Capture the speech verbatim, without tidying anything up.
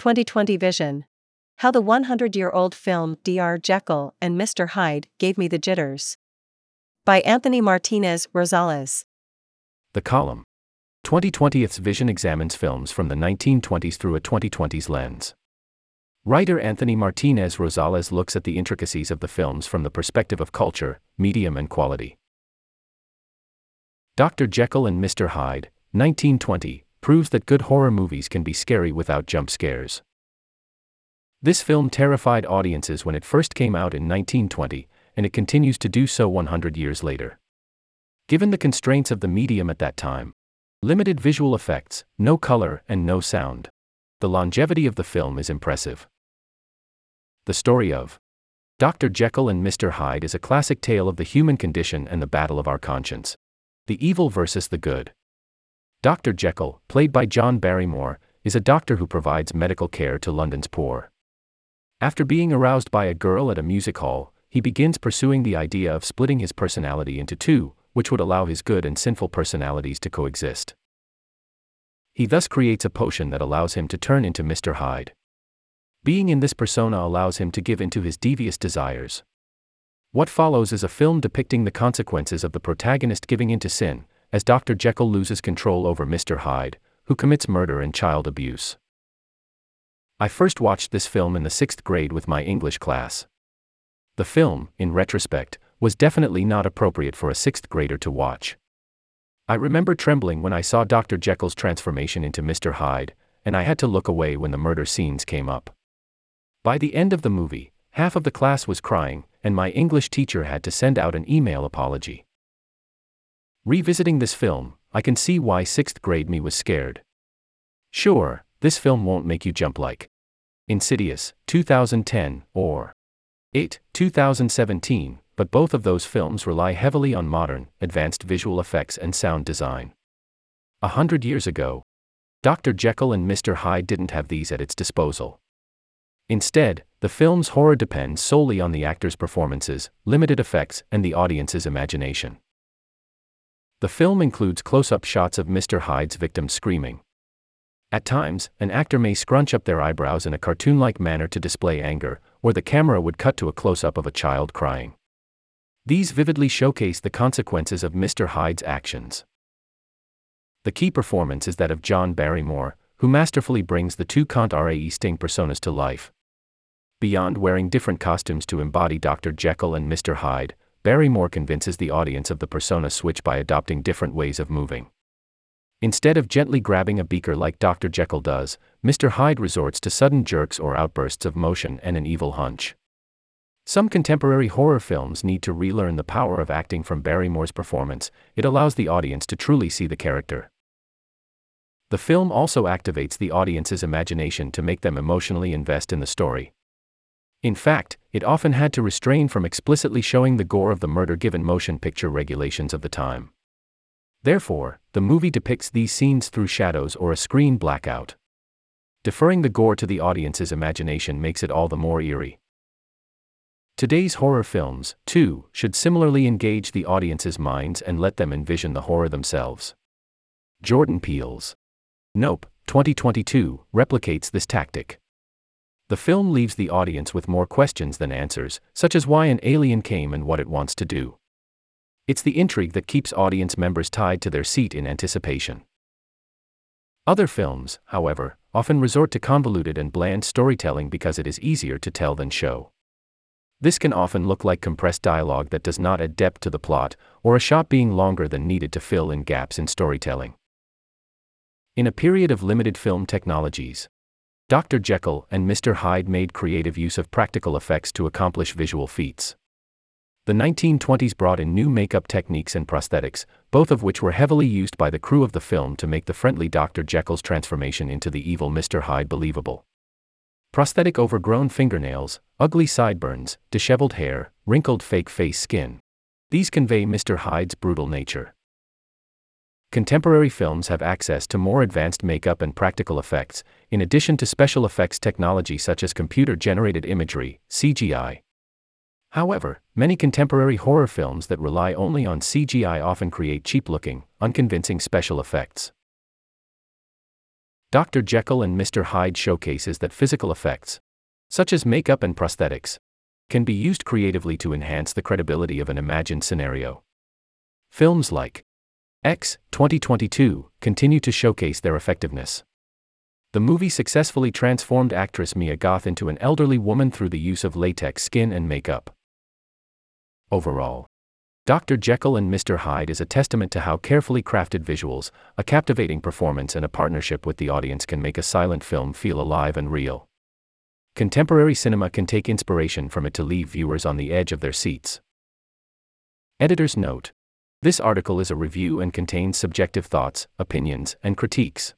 twenty twenty Vision. How the one hundred year old film Doctor Jekyll and Mister Hyde Gave Me the Jitters. By Anthony Martinez-Rosales. The column. twenty twentieth's Vision examines films from the nineteen twenties through a twenty twenties lens. Writer Anthony Martinez-Rosales looks at the intricacies of the films from the perspective of culture, medium and quality. Doctor Jekyll and Mister Hyde, nineteen twenty, proves that good horror movies can be scary without jump scares. This film terrified audiences when it first came out in nineteen twenty, and it continues to do so one hundred years later. Given the constraints of the medium at that time, limited visual effects, no color and no sound, the longevity of the film is impressive. The story of Doctor Jekyll and Mister Hyde is a classic tale of the human condition and the battle of our conscience, the evil versus the good. Doctor Jekyll, played by John Barrymore, is a doctor who provides medical care to London's poor. After being aroused by a girl at a music hall, he begins pursuing the idea of splitting his personality into two, which would allow his good and sinful personalities to coexist. He thus creates a potion that allows him to turn into Mister Hyde. Being in this persona allows him to give in to his devious desires. What follows is a film depicting the consequences of the protagonist giving in to sin, as Doctor Jekyll loses control over Mister Hyde, who commits murder and child abuse. I first watched this film in the sixth grade with my English class. The film, in retrospect, was definitely not appropriate for a sixth grader to watch. I remember trembling when I saw Doctor Jekyll's transformation into Mister Hyde, and I had to look away when the murder scenes came up. By the end of the movie, half of the class was crying, and my English teacher had to send out an email apology. Revisiting this film, I can see why sixth grade me was scared. Sure, this film won't make you jump like Insidious, two thousand ten, or It, two thousand seventeen, but both of those films rely heavily on modern, advanced visual effects and sound design. A hundred years ago, Doctor Jekyll and Mister Hyde didn't have these at its disposal. Instead, the film's horror depends solely on the actors' performances, limited effects, and the audience's imagination. The film includes close-up shots of Mister Hyde's victims screaming. At times, an actor may scrunch up their eyebrows in a cartoon-like manner to display anger, or the camera would cut to a close-up of a child crying. These vividly showcase the consequences of Mister Hyde's actions. The key performance is that of John Barrymore, who masterfully brings the two contrary sting personas to life. Beyond wearing different costumes to embody Doctor Jekyll and Mister Hyde, Barrymore convinces the audience of the persona switch by adopting different ways of moving. Instead of gently grabbing a beaker like Doctor Jekyll does, Mister Hyde resorts to sudden jerks or outbursts of motion and an evil hunch. Some contemporary horror films need to relearn the power of acting from Barrymore's performance. It allows the audience to truly see the character. The film also activates the audience's imagination to make them emotionally invest in the story. In fact, it often had to restrain from explicitly showing the gore of the murder given motion picture regulations of the time. Therefore, the movie depicts these scenes through shadows or a screen blackout. Deferring the gore to the audience's imagination makes it all the more eerie. Today's horror films, too, should similarly engage the audience's minds and let them envision the horror themselves. Jordan Peele's Nope, twenty twenty-two, replicates this tactic. The film leaves the audience with more questions than answers, such as why an alien came and what it wants to do. It's the intrigue that keeps audience members tied to their seat in anticipation. Other films, however, often resort to convoluted and bland storytelling because it is easier to tell than show. This can often look like compressed dialogue that does not add depth to the plot, or a shot being longer than needed to fill in gaps in storytelling. In a period of limited film technologies, Doctor Jekyll and Mister Hyde made creative use of practical effects to accomplish visual feats. The nineteen twenties brought in new makeup techniques and prosthetics, both of which were heavily used by the crew of the film to make the friendly Doctor Jekyll's transformation into the evil Mister Hyde believable. Prosthetic overgrown fingernails, ugly sideburns, disheveled hair, wrinkled fake face skin. These convey Mister Hyde's brutal nature. Contemporary films have access to more advanced makeup and practical effects, in addition to special effects technology such as computer-generated imagery, C G I. However, many contemporary horror films that rely only on C G I often create cheap-looking, unconvincing special effects. Doctor Jekyll and Mister Hyde showcases that physical effects, such as makeup and prosthetics, can be used creatively to enhance the credibility of an imagined scenario. Films like X, twenty twenty-two, continue to showcase their effectiveness. The movie successfully transformed actress Mia Goth into an elderly woman through the use of latex skin and makeup. Overall, Doctor Jekyll and Mister Hyde is a testament to how carefully crafted visuals, a captivating performance, and a partnership with the audience can make a silent film feel alive and real. Contemporary cinema can take inspiration from it to leave viewers on the edge of their seats. Editor's note: this article is a review and contains subjective thoughts, opinions, and critiques.